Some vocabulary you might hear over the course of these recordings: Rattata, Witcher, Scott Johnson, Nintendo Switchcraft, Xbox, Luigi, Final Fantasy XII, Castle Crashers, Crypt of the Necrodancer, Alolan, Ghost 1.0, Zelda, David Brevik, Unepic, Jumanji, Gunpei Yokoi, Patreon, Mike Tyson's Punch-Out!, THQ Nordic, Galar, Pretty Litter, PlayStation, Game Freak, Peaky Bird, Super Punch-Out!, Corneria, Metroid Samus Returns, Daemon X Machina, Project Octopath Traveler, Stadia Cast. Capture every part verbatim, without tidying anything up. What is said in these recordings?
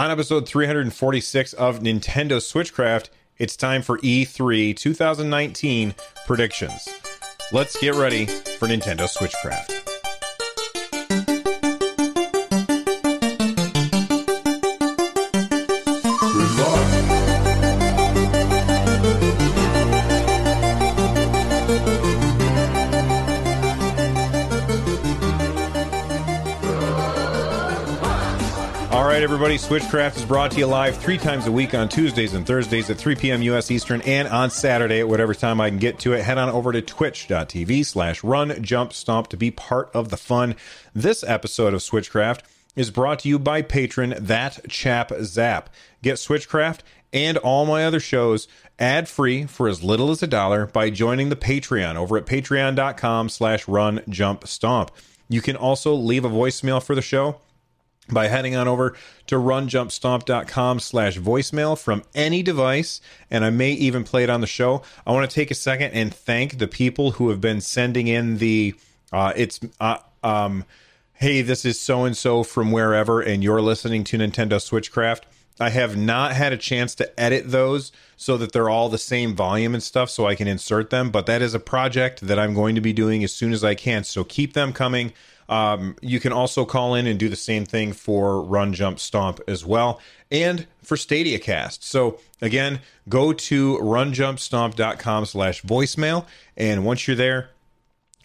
On episode three forty-six of Nintendo Switchcraft, it's time for E three twenty nineteen predictions. Let's get ready for Nintendo Switchcraft. Everybody, Switchcraft is brought to you live three times a week on Tuesdays and Thursdays at three p.m. U S Eastern, and on Saturday at whatever time I can get to it. Head on over to twitch.tv slash run jump stomp to be part of the fun. This episode of Switchcraft is brought to you by patron That Chap Zap. Get Switchcraft and all my other shows ad-free for as little as a dollar by joining the Patreon over at patreon.com slash run jump stomp. You can also leave a voicemail for the show by heading on over to runjumpstomp.com slash voicemail from any device, and I may even play it on the show. I want to take a second and thank the people who have been sending in the, uh, it's, uh, um, hey, this is so-and-so from wherever, and you're listening to Nintendo Switchcraft. I have not had a chance to edit those so that they're all the same volume and stuff so I can insert them, but that is a project that I'm going to be doing as soon as I can, so keep them coming. Um, you can also call in and do the same thing for Run, Jump, Stomp as well, and for Stadia Cast. So again, go to runjumpstomp.com slash voicemail, and once you're there,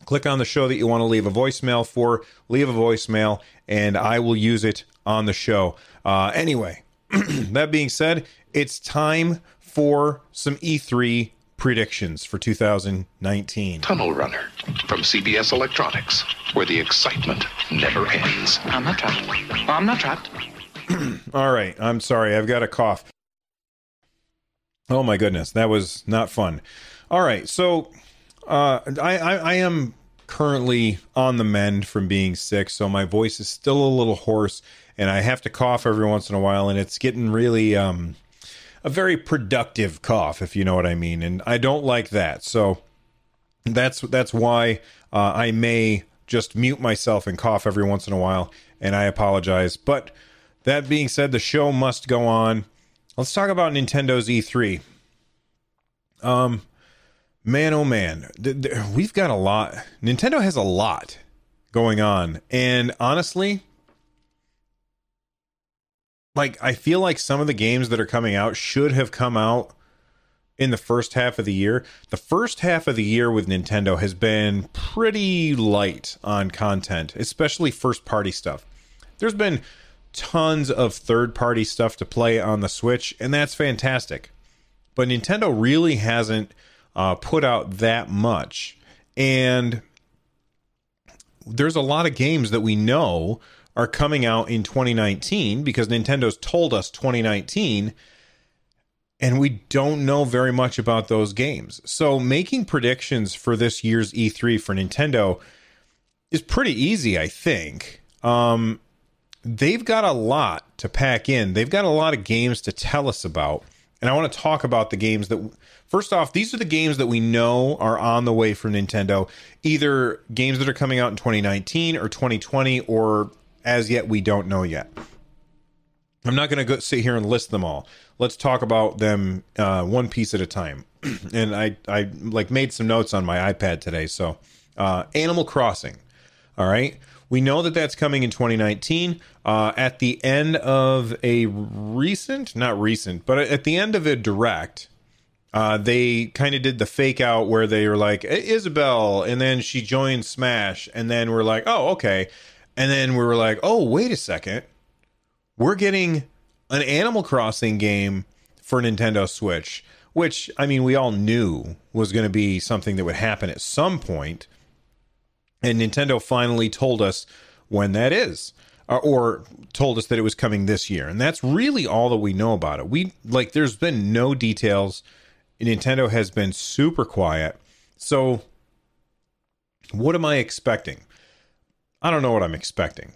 click on the show that you want to leave a voicemail for, leave a voicemail, and I will use it on the show. Uh, anyway, that being said, it's time for some E three predictions for two thousand nineteen. Tunnel Runner from C B S Electronics, where the excitement never ends. I'm not trapped. Well, I'm not trapped. All right. I'm sorry. I've got a cough. Oh my goodness. That was not fun. All right. So uh, I, I, I am currently on the mend from being sick, so my voice is still a little hoarse, and I have to cough every once in a while, and it's getting really... Um, a very productive cough, if you know what I mean. And I don't like that. So that's that's why uh, I may just mute myself and cough every once in a while. And I apologize. But that being said, the show must go on. Let's talk about Nintendo's E three. Um, man, oh man. Th- th- we've got a lot. Nintendo has a lot going on. And honestly... Like, I feel like some of the games that are coming out should have come out in the first half of the year. The first half of the year with Nintendo has been pretty light on content, especially first-party stuff. There's been tons of third-party stuff to play on the Switch, and that's fantastic. But Nintendo really hasn't uh, put out that much. And there's a lot of games that we know are coming out in twenty nineteen because Nintendo's told us twenty nineteen, and we don't know very much about those games. So making predictions for this year's E three for Nintendo is pretty easy, I think. Um, they've got a lot to pack in. They've got a lot of games to tell us about, and I want to talk about the games that... First off, these are the games that we know are on the way from Nintendo, either games that are coming out in twenty nineteen or twenty twenty, or... as yet, we don't know yet. I'm not going to sit here and list them all. Let's talk about them uh, one piece at a time. And I, I like made some notes on my iPad today. So uh, Animal Crossing. All right. We know that that's coming in twenty nineteen. Uh, at the end of a recent, not recent, but at the end of a direct, uh, they kind of did the fake out where they were like, Isabel, and then she joined Smash. And then we're like, oh, okay. And then we were like, oh, wait a second. We're getting an Animal Crossing game for Nintendo Switch, which, I mean, we all knew was going to be something that would happen at some point. And Nintendo finally told us when that is, or, or told us that it was coming this year. And that's really all that we know about it. We like, there's been no details. Nintendo has been super quiet. So what am I expecting? I don't know what I'm expecting.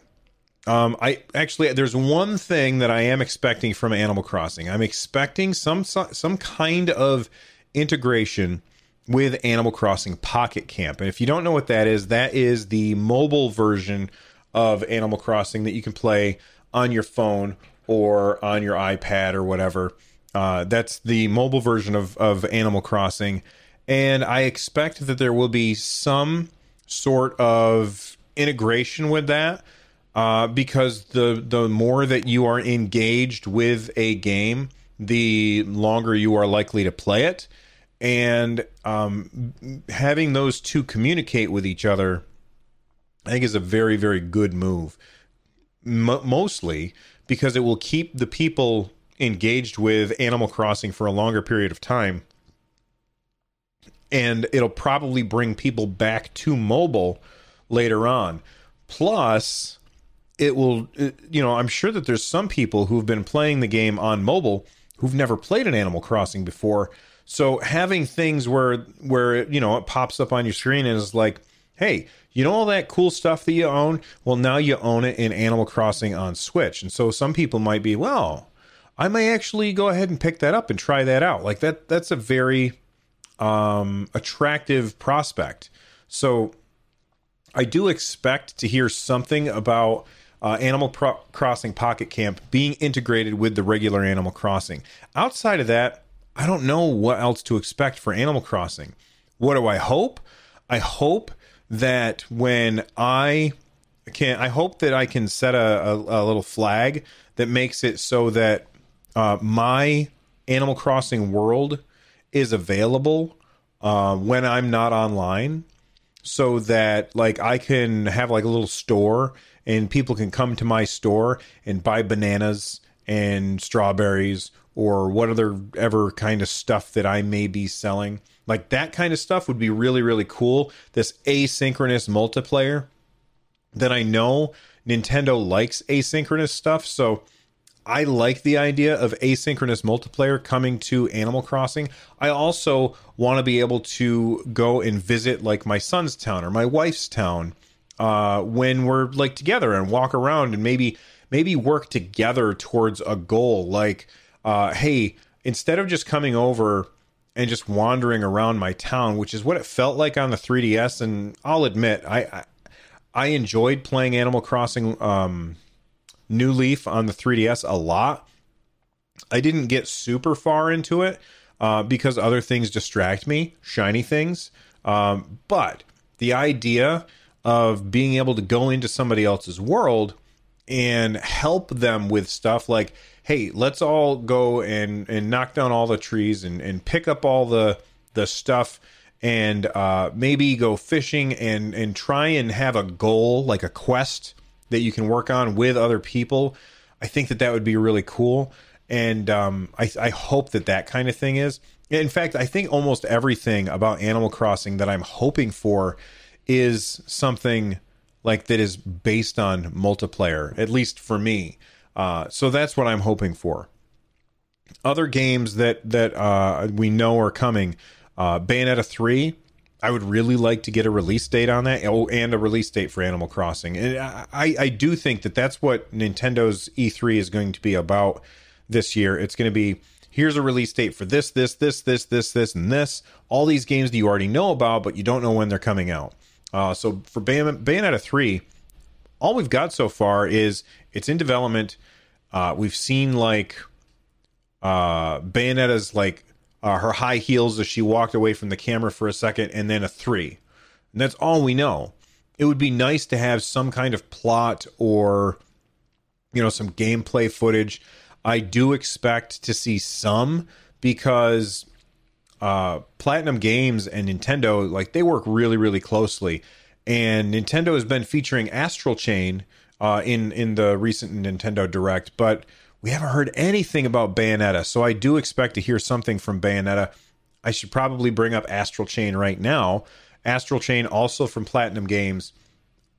Um, I actually, there's one thing that I am expecting from Animal Crossing. I'm expecting some some kind of integration with Animal Crossing Pocket Camp. And if you don't know what that is, that is the mobile version of Animal Crossing that you can play on your phone or on your iPad or whatever. Uh, that's the mobile version of, of Animal Crossing. And I expect that there will be some sort of integration with that, uh, because the, the more that you are engaged with a game, the longer you are likely to play it. And um, having those two communicate with each other, I think, is a very, very good move. M- mostly because it will keep the people engaged with Animal Crossing for a longer period of time. And it'll probably bring people back to mobile later on. Plus, it will, you know, I'm sure that there's some people who've been playing the game on mobile who've never played an Animal Crossing before. So having things where, where it, you know, it pops up on your screen and is like, hey, you know all that cool stuff that you own? Well, now you own it in Animal Crossing on Switch. And so some people might be, well, I may actually go ahead and pick that up and try that out. Like that, that's a very... um attractive prospect. So I do expect to hear something about uh, Animal Pro- Crossing Pocket Camp being integrated with the regular Animal Crossing. Outside of that, I don't know what else to expect for Animal Crossing. What do I hope? I hope that when I can, I hope that I can set a, a, a little flag that makes it so that uh, my Animal Crossing world is available uh, when I'm not online, so that like I can have like a little store and people can come to my store and buy bananas and strawberries or what other ever kind of stuff that I may be selling. Like that kind of stuff would be really, really cool. This asynchronous multiplayer that I know Nintendo likes asynchronous stuff. So I like the idea of asynchronous multiplayer coming to Animal Crossing. I also want to be able to go and visit like my son's town or my wife's town uh, when we're like together and walk around and maybe maybe work together towards a goal. Like, uh, hey, instead of just coming over and just wandering around my town, which is what it felt like on the three D S, and I'll admit I I, I enjoyed playing Animal Crossing. Um, New Leaf on the three D S a lot. I didn't get super far into it uh, because other things distract me, shiny things. Um, but the idea of being able to go into somebody else's world and help them with stuff like, hey, let's all go and, and knock down all the trees and, and pick up all the, the stuff and uh, maybe go fishing and, and try and have a goal, like a quest that you can work on with other people. I think that that would be really cool. And um, I, I hope that that kind of thing is. In fact, I think almost everything about Animal Crossing that I'm hoping for is something like that is based on multiplayer, at least for me. Uh, so that's what I'm hoping for. Other games that, that uh, we know are coming. Uh, Bayonetta three. I would really like to get a release date on that. Oh, and a release date for Animal Crossing. And I, I do think that that's what Nintendo's E three is going to be about this year. It's going to be, here's a release date for this, this, this, this, this, this, and this. All these games that you already know about, but you don't know when they're coming out. Uh, so for Bayonetta three, all we've got so far is it's in development. Uh, we've seen like uh, Bayonetta's like, Uh, her high heels as she walked away from the camera for a second, and then a three. And that's all we know. It would be nice to have some kind of plot or, you know, some gameplay footage. I do expect to see some because uh, Platinum Games and Nintendo, like, they work really, really closely. And Nintendo has been featuring Astral Chain uh, in, in the recent Nintendo Direct, but we haven't heard anything about Bayonetta, so I do expect to hear something from Bayonetta. I should probably bring up Astral Chain right now. Astral Chain, also from Platinum Games.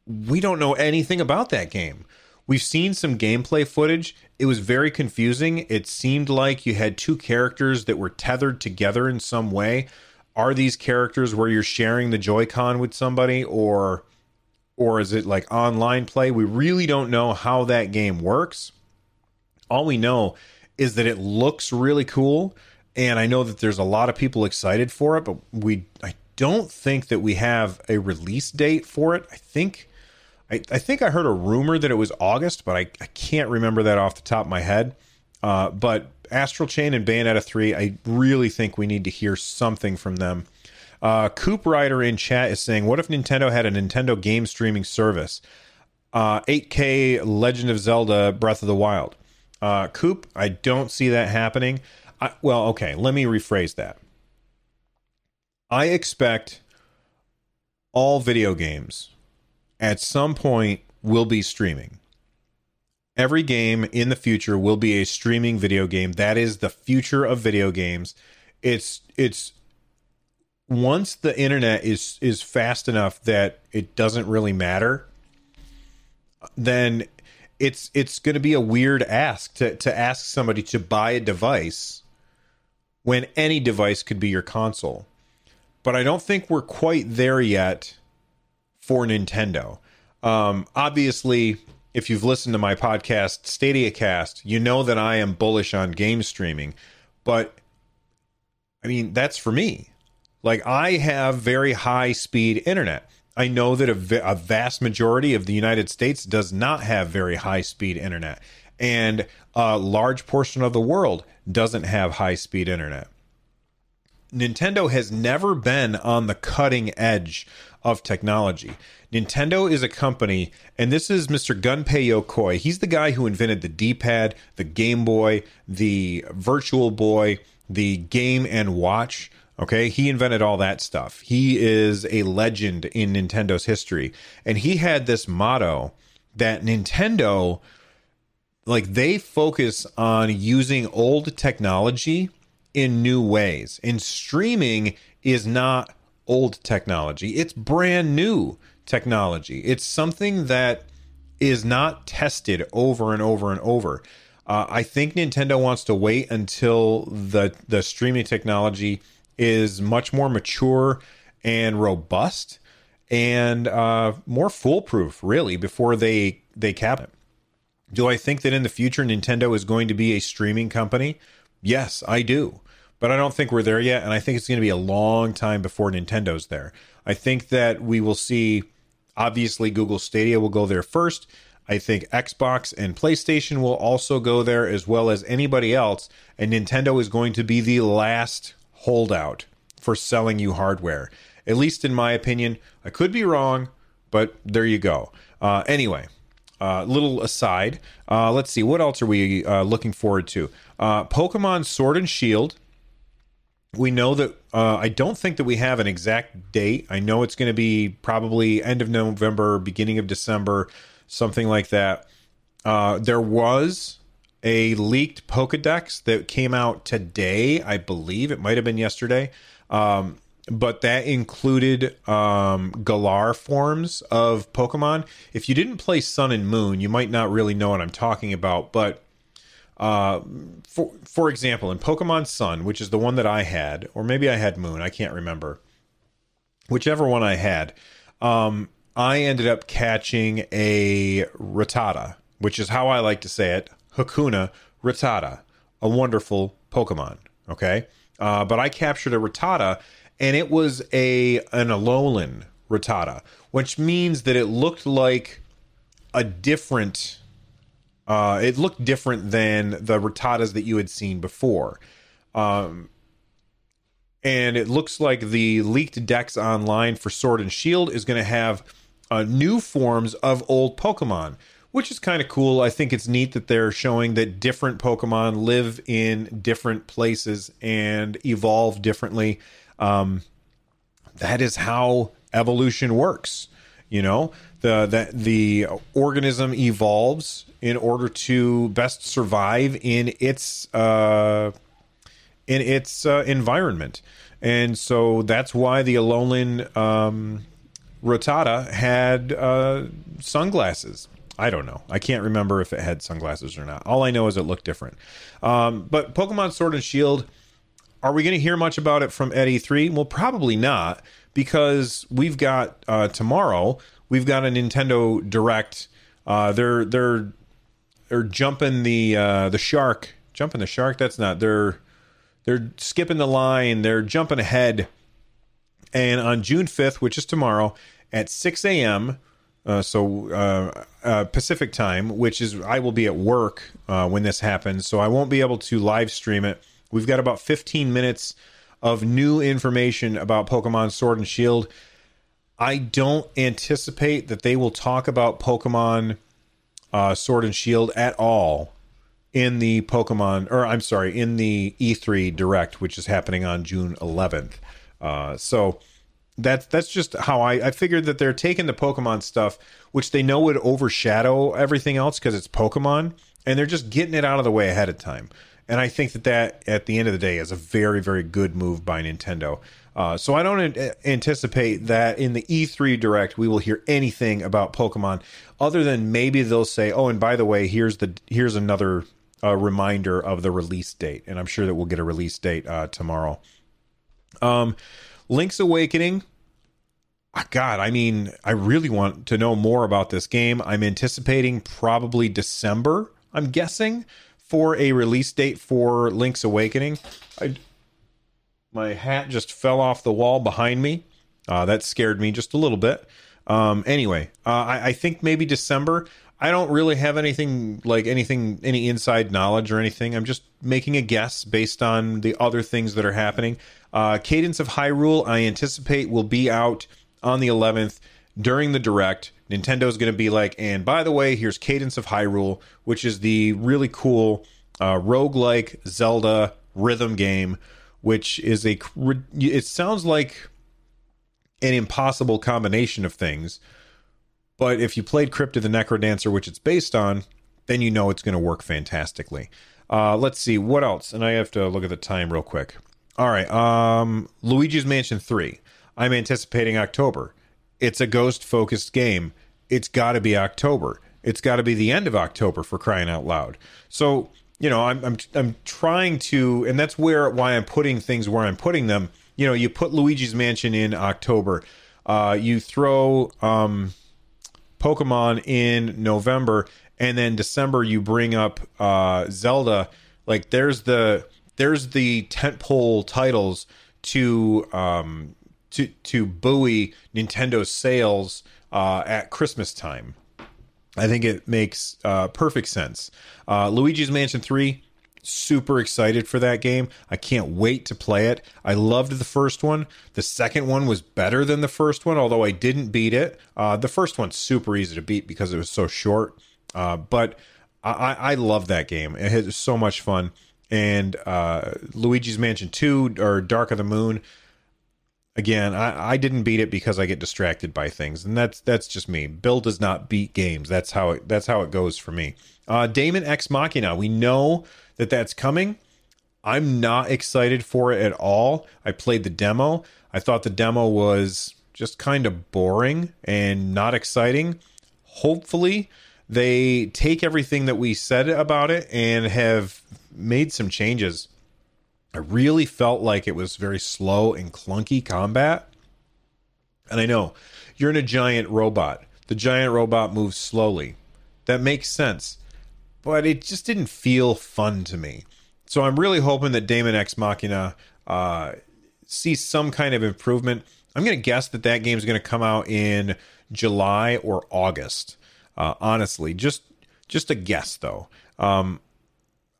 We don't know anything about that game. We've seen some gameplay footage. It was very confusing. It seemed like you had two characters that were tethered together in some way. Are these characters where you're sharing the Joy-Con with somebody, or, or is it like online play? We really don't know how that game works. All we know is that it looks really cool, and I know that there's a lot of people excited for it, but we I don't think that we have a release date for it. I think I, I think I heard a rumor that it was August, but I, I can't remember that off the top of my head. Uh, but Astral Chain and Bayonetta three, I really think we need to hear something from them. Uh, Coop Rider in chat is saying, what if Nintendo had a Nintendo game streaming service? Uh, eight K Legend of Zelda Breath of the Wild. Uh, Coop, I don't see that happening. I, well, okay, let me rephrase that. I expect all video games at some point will be streaming. Every game in the future will be a streaming video game. That is the future of video games. It's it's once the internet is is fast enough that it doesn't really matter, then it's it's going to be a weird ask to to ask somebody to buy a device when any device could be your console. But I don't think we're quite there yet for Nintendo. Um, obviously, if you've listened to my podcast, Stadia Cast, you know that I am bullish on game streaming. But, I mean, that's for me. Like, I have very high-speed internet. I know that a, a vast majority of the United States does not have very high-speed internet. And a large portion of the world doesn't have high-speed internet. Nintendo has never been on the cutting edge of technology. Nintendo is a company, and this is Mister Gunpei Yokoi. He's the guy who invented the D-pad, the Game Boy, the Virtual Boy, the Game and Watch. Okay, he invented all that stuff. He is a legend in Nintendo's history. And he had this motto that Nintendo, like, they focus on using old technology in new ways. And streaming is not old technology. It's brand new technology. It's something that is not tested over and over and over. Uh, I think Nintendo wants to wait until the, the streaming technology is much more mature and robust and uh, more foolproof, really, before they, they cap it. Do I think that in the future Nintendo is going to be a streaming company? Yes, I do. But I don't think we're there yet, and I think it's going to be a long time before Nintendo's there. I think that we will see, obviously, Google Stadia will go there first. I think Xbox and PlayStation will also go there, as well as anybody else. And Nintendo is going to be the last holdout for selling you hardware, at least in my opinion. I could be wrong, but there you go. Uh, anyway, uh, little aside. Uh, let's see, what else are we uh, looking forward to? Uh, Pokemon Sword and Shield. We know that uh, I don't think that we have an exact date. I know it's going to be probably end of November, beginning of December, something like that. Uh, there was a leaked Pokedex that came out today, I believe. It might have been yesterday. Um, but that included um, Galar forms of Pokemon. If you didn't play Sun and Moon, you might not really know what I'm talking about, but Uh, for for example, in Pokemon Sun, which is the one that I had, or maybe I had Moon, I can't remember. Whichever one I had, um, I ended up catching a Rattata, which is how I like to say it, Hakuna Rattata, a wonderful Pokemon, okay? Uh, but I captured a Rattata, and it was a an Alolan Rattata, which means that it looked like a different... Uh, it looked different than the Rattatas that you had seen before. Um, and it looks like the leaked decks online for Sword and Shield is going to have uh, new forms of old Pokemon, which is kind of cool. I think it's neat that they're showing that different Pokemon live in different places and evolve differently. Um, that is how evolution works. You know, the, that the organism evolves in order to best survive in its uh, in its uh, environment. And so that's why the Alolan um, Rattata had uh, sunglasses. I don't know. I can't remember if it had sunglasses or not. All I know is it looked different. Um, but Pokemon Sword and Shield, are we going to hear much about it from E three? Well, probably not. Because we've got uh, tomorrow, we've got a Nintendo Direct. Uh, they're they're they're jumping the uh, the shark, jumping the shark. That's not they're they're skipping the line. They're jumping ahead. And on June fifth, which is tomorrow at six a.m., Uh, so uh, uh, Pacific time, which is I will be at work uh, when this happens, so I won't be able to live stream it. We've got about fifteen minutes of new information about Pokemon Sword and Shield. I don't anticipate that they will talk about Pokemon uh, Sword and Shield at all in the Pokemon, or I'm sorry, in the E three Direct, which is happening on June eleventh. Uh, so that's that's just how I, I figured that they're taking the Pokemon stuff, which they know would overshadow everything else because it's Pokemon, and they're just getting it out of the way ahead of time. And I think that that, at the end of the day, is a very, very good move by Nintendo. Uh, so I don't an- anticipate that in the E three Direct we will hear anything about Pokemon, other than maybe they'll say, oh, and by the way, here's the here's another uh, reminder of the release date. And I'm sure that we'll get a release date uh, tomorrow. Um, Link's Awakening. God, I mean, I really want to know more about this game. I'm anticipating probably December, I'm guessing, for a release date for Link's Awakening. I, my hat just fell off the wall behind me. Uh, that scared me just a little bit. Um, anyway, uh, I, I think maybe December. I don't really have anything like anything, any inside knowledge or anything. I'm just making a guess based on the other things that are happening. Uh, Cadence of Hyrule, I anticipate, will be out on the eleventh during the Direct. Nintendo's going to be like, and by the way, here's Cadence of Hyrule, which is the really cool uh, roguelike Zelda rhythm game, which is a, it sounds like an impossible combination of things. But if you played Crypt of the Necrodancer, which it's based on, then you know it's going to work fantastically. Uh, let's see, what else? And I have to look at the time real quick. All right, um, Luigi's Mansion three. I'm anticipating October. It's a ghost-focused game. It's got to be October. It's got to be the end of October, for crying out loud. So, you know, I'm I'm I'm trying to, and that's where why I'm putting things where I'm putting them. You know, you put Luigi's Mansion in October. Uh, you throw um, Pokemon in November, and then December you bring up uh, Zelda. Like, there's the there's the tentpole titles to. Um, To, to buoy Nintendo's sales uh, at Christmas time. I think it makes uh, perfect sense. Uh, Luigi's Mansion three, super excited for that game. I can't wait to play it. I loved the first one. The second one was better than the first one, although I didn't beat it. Uh, the first one's super easy to beat because it was so short. Uh, but I, I love that game. It was so much fun. And uh, Luigi's Mansion two, or Dark of the Moon, Again, I, I didn't beat it because I get distracted by things, and that's that's just me. Bill does not beat games. That's how it that's how it goes for me. Uh, Daemon X Machina. We know that that's coming. I'm not excited for it at all. I played the demo. I thought the demo was just kind of boring and not exciting. Hopefully, they take everything that we said about it and have made some changes. I really felt like it was very slow and clunky combat. And I know, you're in a giant robot. The giant robot moves slowly. That makes sense. But it just didn't feel fun to me. So I'm really hoping that Daemon X Machina uh, sees some kind of improvement. I'm going to guess that that game is going to come out in July or August. Uh, honestly, just just a guess, though. Um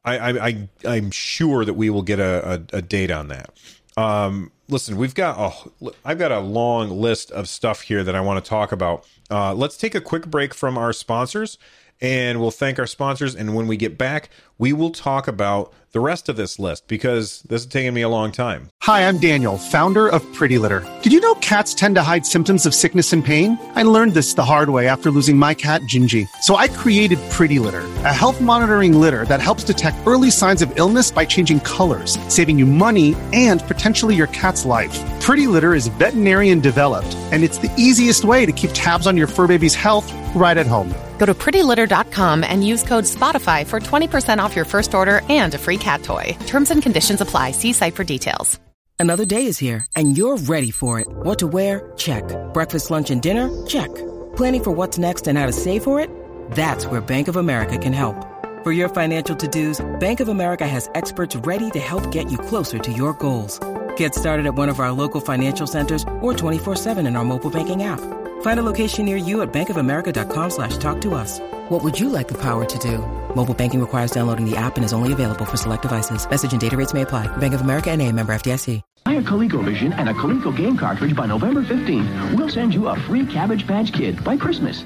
I, I, I'm sure that we will get a, a, a date on that. Um, listen, we've got a, I've got a long list of stuff here that I want to talk about. Uh, let's take a quick break from our sponsors, and we'll thank our sponsors. And when we get back, we will talk about the rest of this list, because this is taking me a long time. Hi, I'm Daniel, founder of Pretty Litter. Did you know cats tend to hide symptoms of sickness and pain? I learned this the hard way after losing my cat, Gingy. So I created Pretty Litter, a health monitoring litter that helps detect early signs of illness by changing colors, saving you money and potentially your cat's life. Pretty Litter is veterinarian developed, and it's the easiest way to keep tabs on your fur baby's health right at home. Go to pretty litter dot com and use code SPOTIFY for twenty percent off your first order and a free cat toy. Terms and conditions apply. See site for details. Another day is here, and you're ready for it. What to wear? Check. Breakfast, lunch, and dinner? Check. Planning for what's next and how to save for it? That's where Bank of America can help. For your financial to-dos, Bank of America has experts ready to help get you closer to your goals. Get started at one of our local financial centers or twenty-four seven in our mobile banking app. Find a location near you at bankofamerica.com slash talk to us. What would you like the power to do? Mobile banking requires downloading the app and is only available for select devices. Message and data rates may apply. Bank of America N A member F D I C. Buy a ColecoVision and a Coleco game cartridge by November fifteenth. We'll send you a free Cabbage Patch Kid by Christmas.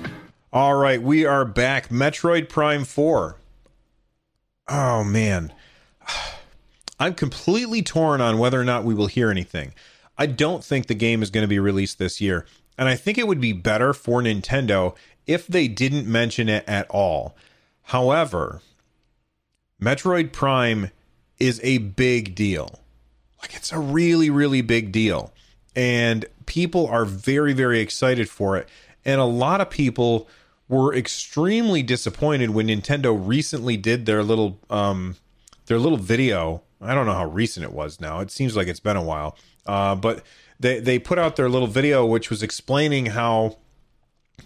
All right, we are back. Metroid Prime four. Oh, man. I'm completely torn on whether or not we will hear anything. I don't think the game is going to be released this year, and I think it would be better for Nintendo if they didn't mention it at all. However, Metroid Prime is a big deal. Like, it's a really, really big deal. And people are very, very excited for it. And a lot of people were extremely disappointed when Nintendo recently did their little um, their little video. I don't know how recent it was now. It seems like it's been a while. Uh, but they, they put out their little video, which was explaining how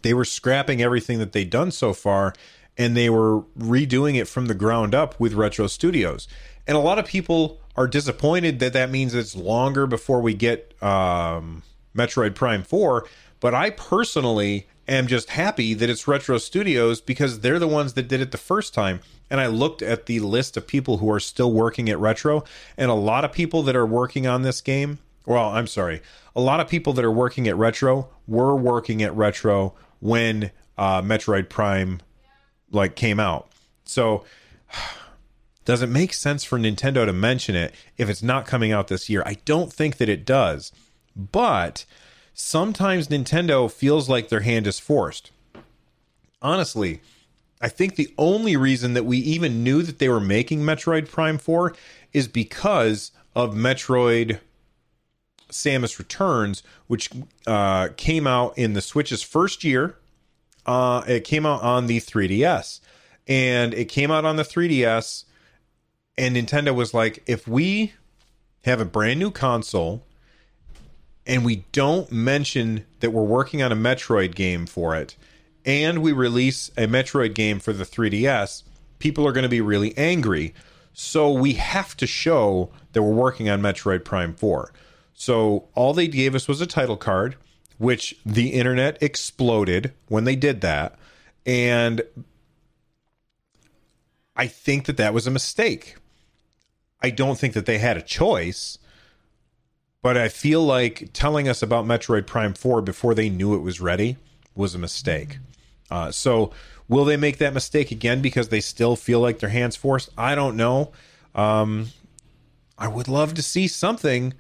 they were scrapping everything that they'd done so far, and they were redoing it from the ground up with Retro Studios. And a lot of people are disappointed that that means it's longer before we get um, Metroid Prime four. But I personally am just happy that it's Retro Studios because they're the ones that did it the first time. And I looked at the list of people who are still working at Retro, and a lot of people that are working on this game, well, I'm sorry, a lot of people that are working at Retro were working at Retro when uh, Metroid Prime like came out. So does it make sense for Nintendo to mention it if it's not coming out this year? I don't think that it does. But sometimes Nintendo feels like their hand is forced. Honestly, I think the only reason that we even knew that they were making Metroid Prime four is because of Metroid Samus Returns, which uh, came out in the Switch's first year. Uh, it came out on the three D S. And it came out on the three D S, and Nintendo was like, if we have a brand new console and we don't mention that we're working on a Metroid game for it, and we release a Metroid game for the three D S, people are going to be really angry. So we have to show that we're working on Metroid Prime four. So all they gave us was a title card, which the internet exploded when they did that. And I think that that was a mistake. I don't think that they had a choice, but I feel like telling us about Metroid Prime four before they knew it was ready was a mistake. Uh, so will they make that mistake again because they still feel like their hands forced? I don't know. Um, I would love to see something,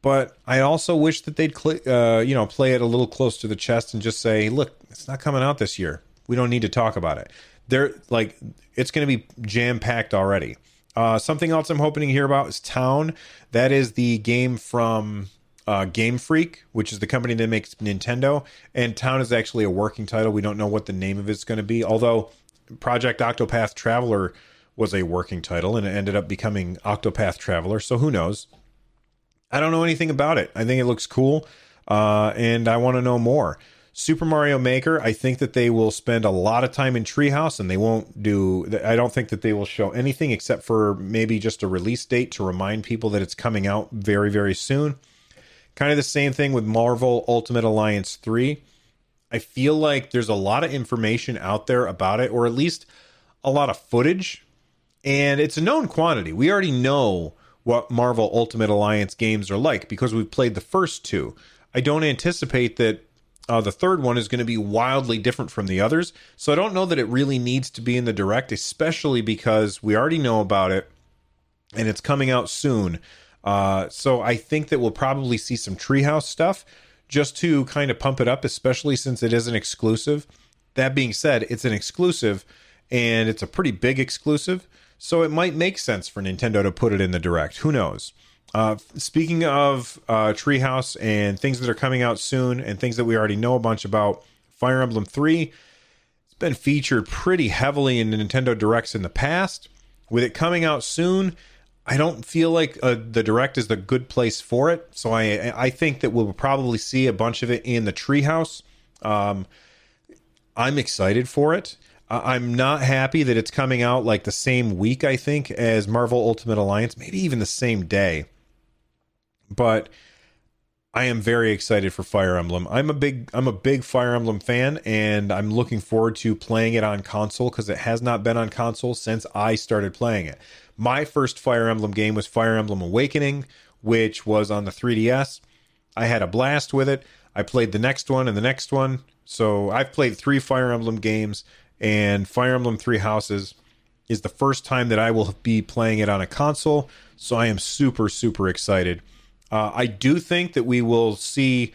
but I also wish that they'd cl- uh, you know, play it a little close to the chest and just say, look, it's not coming out this year. We don't need to talk about it. They're like, it's going to be jam-packed already. Uh, something else I'm hoping to hear about is Town. That is the game from uh, Game Freak, which is the company that makes Nintendo. And Town is actually a working title. We don't know what the name of it's going to be, although Project Octopath Traveler was a working title, and it ended up becoming Octopath Traveler, so who knows? I don't know anything about it. I think it looks cool, uh, and I want to know more. Super Mario Maker, I think that they will spend a lot of time in Treehouse, and they won't do, I don't think that they will show anything except for maybe just a release date to remind people that it's coming out very, very soon. Kind of the same thing with Marvel Ultimate Alliance three. I feel like there's a lot of information out there about it, or at least a lot of footage, and it's a known quantity. We already know what Marvel Ultimate Alliance games are like because we've played the first two. I don't anticipate that Uh, the third one is going to be wildly different from the others. So I don't know that it really needs to be in the direct, especially because we already know about it and it's coming out soon. Uh, so I think that we'll probably see some Treehouse stuff just to kind of pump it up, especially since it is an exclusive. That being said, it's an exclusive and it's a pretty big exclusive. So it might make sense for Nintendo to put it in the direct. Who knows? Uh, speaking of uh, Treehouse and things that are coming out soon and things that we already know a bunch about, Fire Emblem Three, it's been featured pretty heavily in Nintendo Directs in the past. With it coming out soon, I don't feel like uh, the Direct is the good place for it. So I I think that we'll probably see a bunch of it in the Treehouse. Um, I'm excited for it. Uh, I'm not happy that it's coming out like the same week, I think, as Marvel Ultimate Alliance, maybe even the same day. But I am very excited for Fire Emblem. I'm a big I'm a big Fire Emblem fan, and I'm looking forward to playing it on console because it has not been on console since I started playing it. My first Fire Emblem game was Fire Emblem Awakening, which was on the three D S. I had a blast with it. I played the next one and the next one. So I've played three Fire Emblem games, and Fire Emblem Three Houses is the first time that I will be playing it on a console. So I am super, super excited. Uh, I do think that we will see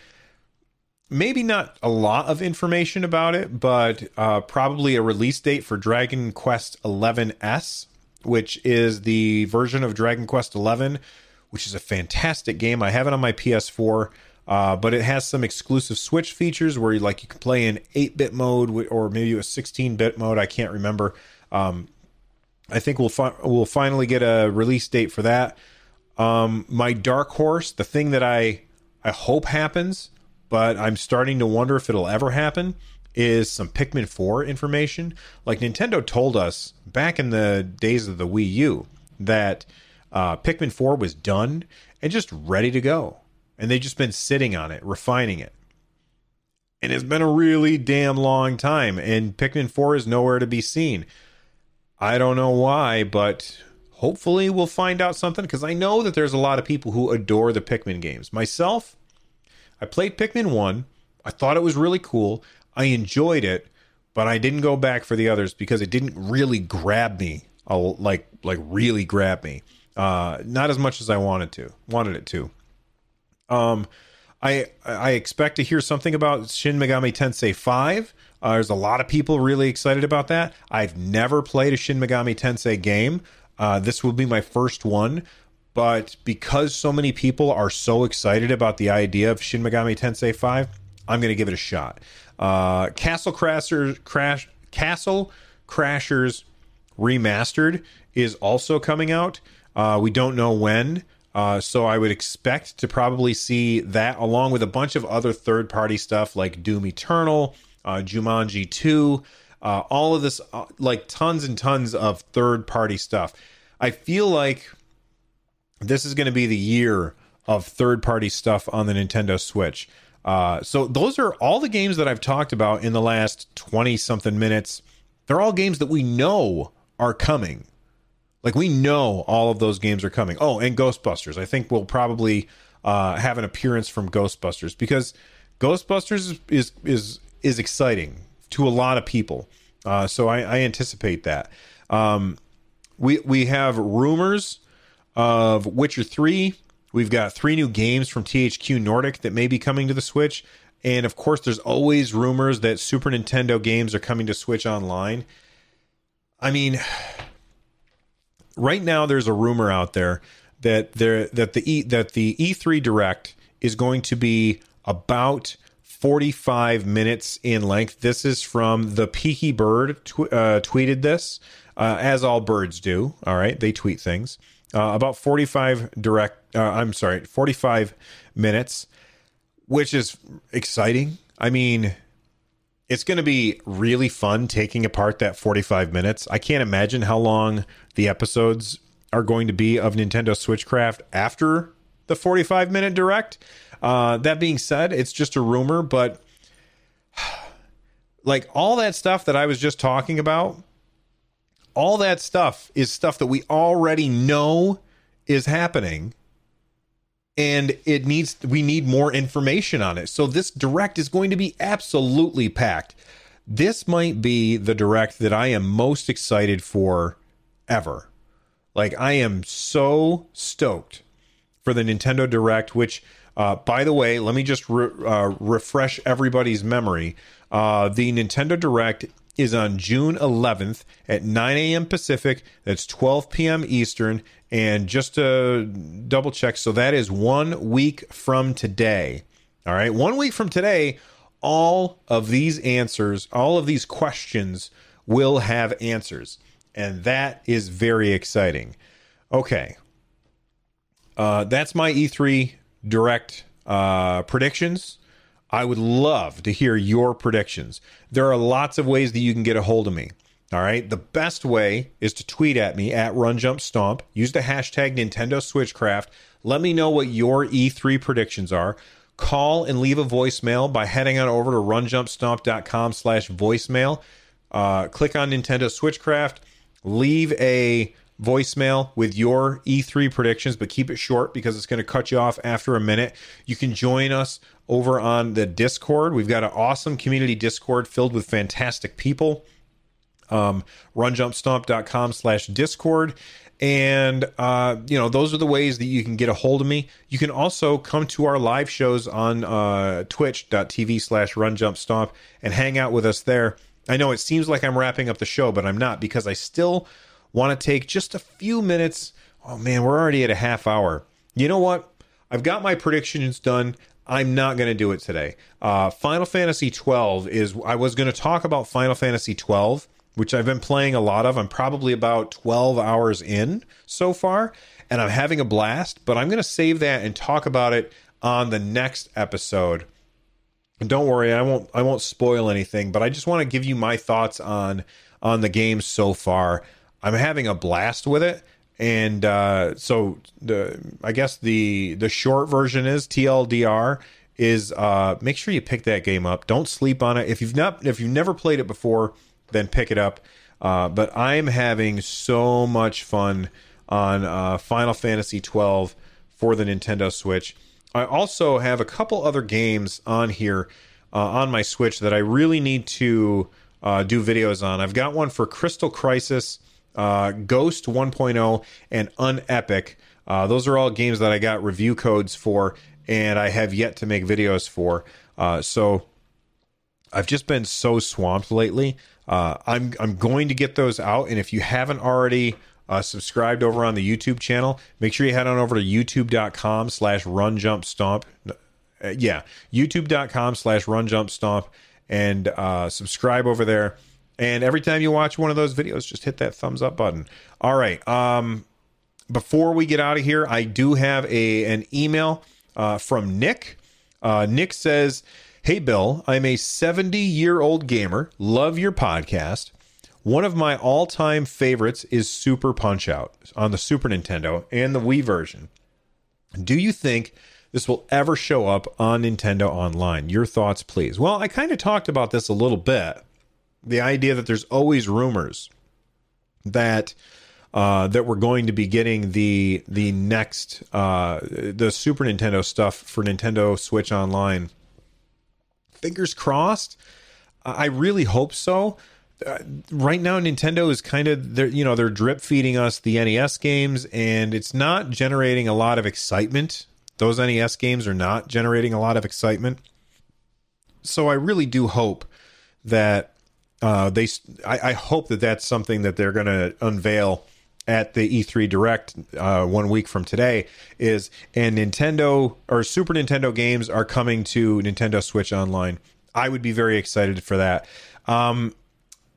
maybe not a lot of information about it, but uh, probably a release date for Dragon Quest eleven S, which is the version of Dragon Quest eleven, which is a fantastic game. I have it on my P S four, uh, but it has some exclusive Switch features where you, like, you can play in eight-bit mode or maybe a sixteen-bit mode. I can't remember. Um, I think we'll fi- we'll finally get a release date for that. Um, my dark horse, the thing that I, I hope happens, but I'm starting to wonder if it'll ever happen, is some Pikmin four information. Like, Nintendo told us back in the days of the Wii U that uh, Pikmin four was done and just ready to go. And they've just been sitting on it, refining it. And it's been a really damn long time, and Pikmin four is nowhere to be seen. I don't know why, but... hopefully we'll find out something, because I know that there's a lot of people who adore the Pikmin games. Myself, I played Pikmin one. I thought it was really cool. I enjoyed it, but I didn't go back for the others because it didn't really grab me. I'll, like, like really grab me. Uh, not as much as I wanted to. Wanted it to. Um, I I expect to hear something about Shin Megami Tensei five. Uh, there's a lot of people really excited about that. I've never played a Shin Megami Tensei game. Uh, this will be my first one, but because so many people are so excited about the idea of Shin Megami Tensei five, I'm going to give it a shot. Uh, Castle Crashers, Crash, Castle Crashers Remastered is also coming out. Uh, we don't know when, uh, so I would expect to probably see that along with a bunch of other third-party stuff like Doom Eternal, uh, Jumanji two, Uh, all of this, uh, like tons and tons of third-party stuff. I feel like this is going to be the year of third-party stuff on the Nintendo Switch. Uh, so those are all the games that I've talked about in the last twenty-something minutes. They're all games that we know are coming. Like, we know all of those games are coming. Oh, and Ghostbusters. I think we'll probably uh, have an appearance from Ghostbusters, because Ghostbusters is is is, is exciting to a lot of people. Uh, so I, I anticipate that. Um, we we have rumors of Witcher three. We've got three new games from T H Q Nordic that may be coming to the Switch. And of course, there's always rumors that Super Nintendo games are coming to Switch Online. I mean, right now there's a rumor out there that there that the e, that the E three Direct is going to be about forty-five minutes in length. This is from the Peaky Bird. Tw- uh, tweeted this, uh, as all birds do. All right, they tweet things uh, about forty-five direct. Uh, I'm sorry, forty-five minutes, which is exciting. I mean, it's going to be really fun taking apart that forty-five minutes. I can't imagine how long the episodes are going to be of Nintendo Switchcraft after the forty-five minute direct. Uh, that being said, it's just a rumor, but like all that stuff that I was just talking about, all that stuff is stuff that we already know is happening, and it needs, we need more information on it. So this direct is going to be absolutely packed. This might be the direct that I am most excited for ever. Like, I am so stoked for the Nintendo Direct, which, Uh, by the way, let me just re- uh, refresh everybody's memory. Uh, the Nintendo Direct is on June eleventh at nine a.m. Pacific. That's twelve p.m. Eastern. And just to double check, so that is one week from today. All right, one week from today, all of these answers, all of these questions will have answers. And that is very exciting. Okay. Uh, that's my E three Direct uh, predictions. I would love to hear your predictions. There are lots of ways that you can get a hold of me. All right. The best way is to tweet at me at RunJumpStomp. Use the hashtag Nintendo Switchcraft. Let me know what your E three predictions are. call and leave a voicemail by heading on over to runjumpstomp dot com slash voicemail. Uh, click on Nintendo Switchcraft, leave a voicemail with your E three predictions, but keep it short because it's going to cut you off after a minute. You can join us over on the Discord. We've got an awesome community Discord filled with fantastic people. Um, runjumpstomp dot com slash discord. And, uh, you know, those are the ways that you can get a hold of me. You can also come to our live shows on uh, twitch dot t v slash runjumpstomp and hang out with us there. I know it seems like I'm wrapping up the show, but I'm not, because I still want to take just a few minutes. Oh, man, we're already at a half hour. You know what? I've got my predictions done. I'm not going to do it today. Uh, Final Fantasy twelve is... I was going to talk about Final Fantasy twelve, which I've been playing a lot of. I'm probably about twelve hours in so far, and I'm having a blast. But I'm going to save that and talk about it on the next episode. And don't worry, I won't I won't spoil anything, but I just want to give you my thoughts on, on the game so far. I'm having a blast with it, and uh, so the I guess the the short version is T L D R is uh, make sure you pick that game up. Don't sleep on it. If you've not if you've never played it before, then pick it up. Uh, but I'm having so much fun on uh, Final Fantasy twelve for the Nintendo Switch. I also have a couple other games on here uh, on my Switch that I really need to uh, do videos on. I've got one for Crystal Crisis, uh Ghost one point oh, and Unepic. Uh those are all games that I got review codes for and I have yet to make videos for. Uh so I've just been so swamped lately. Uh I'm I'm going to get those out, and if you haven't already uh subscribed over on the YouTube channel, make sure you head on over to youtube dot com slash runjumpstomp. Uh, yeah, youtube dot com slash runjumpstomp and uh subscribe over there. And every time you watch one of those videos, just hit that thumbs up button. All right. Um, before we get out of here, I do have a an email uh, from Nick. Uh, Nick says, "Hey, Bill, I'm a seventy-year-old gamer. Love your podcast. One of my all-time favorites is Super Punch-Out! On the Super Nintendo and the Wii version. Do you think this will ever show up on Nintendo Online? Your thoughts, please." Well, I kind of talked about this a little bit. The idea that there's always rumors that uh, that we're going to be getting the the next uh, the Super Nintendo stuff for Nintendo Switch Online. Fingers crossed. I really hope so. Uh, right now, Nintendo is kind of they're you know they're drip feeding us the N E S games, and it's not generating a lot of excitement. Those N E S games are not generating a lot of excitement. So I really do hope that. Uh, they, I, I hope that that's something that they're going to unveil at the E three Direct uh, one week from today. Is and Nintendo or Super Nintendo games are coming to Nintendo Switch Online. I would be very excited for that. Um,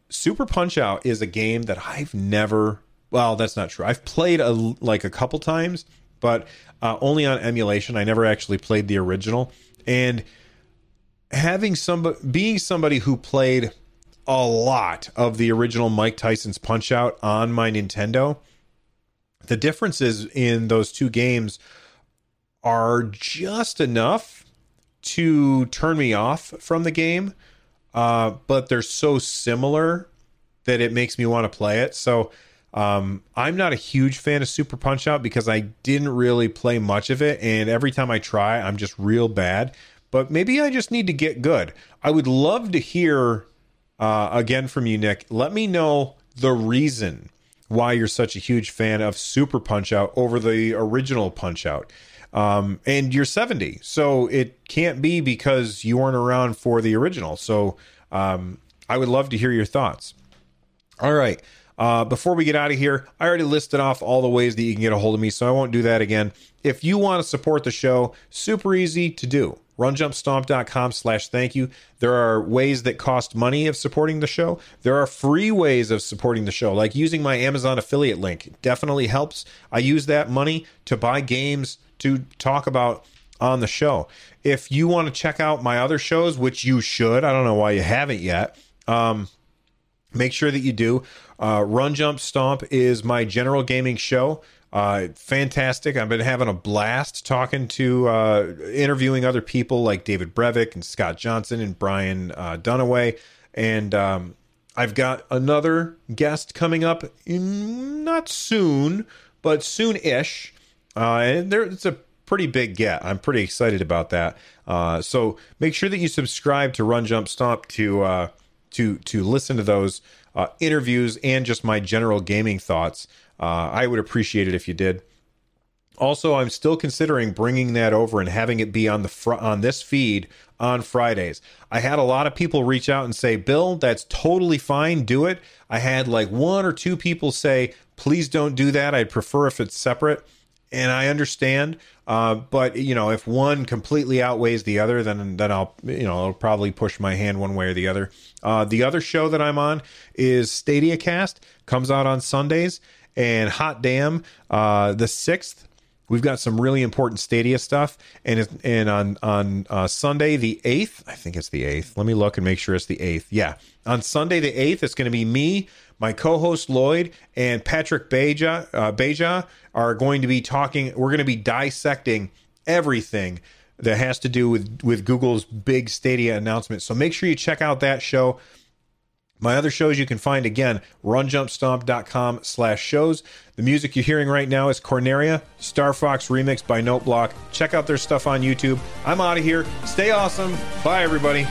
Super Punch-Out! Is a game that I've never. Well, that's not true. I've played a, like a couple times, but uh, only on emulation. I never actually played the original. And having some being somebody who played a lot of the original Mike Tyson's Punch-Out! On my Nintendo, the differences in those two games are just enough to turn me off from the game, uh, but they're so similar that it makes me want to play it. So um, I'm not a huge fan of Super Punch-Out! Because I didn't really play much of it, and every time I try, I'm just real bad. But maybe I just need to get good. I would love to hear... Uh, again from you, Nick. Let me know the reason why you're such a huge fan of Super Punch-Out! Over the original Punch-Out!. Um, and you're seventy, so it can't be because you weren't around for the original. So um, I would love to hear your thoughts. All right. Uh, before we get out of here, I already listed off all the ways that you can get a hold of me, so I won't do that again. If you want to support the show, super easy to do. runjumpstomp dot com slash thank you. There are ways that cost money of supporting the show. There are free ways of supporting the show, like using my Amazon affiliate link. It definitely helps. I use that money to buy games to talk about on the show. If you want to check out my other shows, which you should, I don't know why you haven't yet, um, make sure that you do. Uh, Run Jump Stomp is my general gaming show. Uh, fantastic. I've been having a blast talking to, uh, interviewing other people like David Brevik and Scott Johnson and Brian uh, Dunaway. And um, I've got another guest coming up in, not soon, but soon-ish. Uh, and there, it's a pretty big get. I'm pretty excited about that. Uh, so make sure that you subscribe to Run Jump Stomp to uh, to to listen to those uh, interviews and just my general gaming thoughts. Uh, I would appreciate it if you did. Also, I'm still considering bringing that over and having it be on the fr- on this feed on Fridays. I had a lot of people reach out and say, "Bill, that's totally fine. Do it." I had like one or two people say, "Please don't do that. I'd prefer if it's separate." And I understand, uh, but you know, if one completely outweighs the other, then then I'll you know I'll probably push my hand one way or the other. Uh, the other show that I'm on is Stadia Cast, comes out on Sundays, and hot damn, uh, the sixth, we've got some really important Stadia stuff, and it, and on on uh, Sunday the eighth, I think it's the eighth. Let me look and make sure it's the eighth. Yeah, on Sunday the eighth, it's going to be me, my co-host Lloyd, and Patrick Beja, uh, Beja are going to be talking. We're going to be dissecting everything that has to do with, with Google's big Stadia announcement. So make sure you check out that show. My other shows you can find, again, runjumpstomp.com slash shows. The music you're hearing right now is Corneria, Star Fox Remix by Noteblock. Check out their stuff on YouTube. I'm out of here. Stay awesome. Bye, everybody.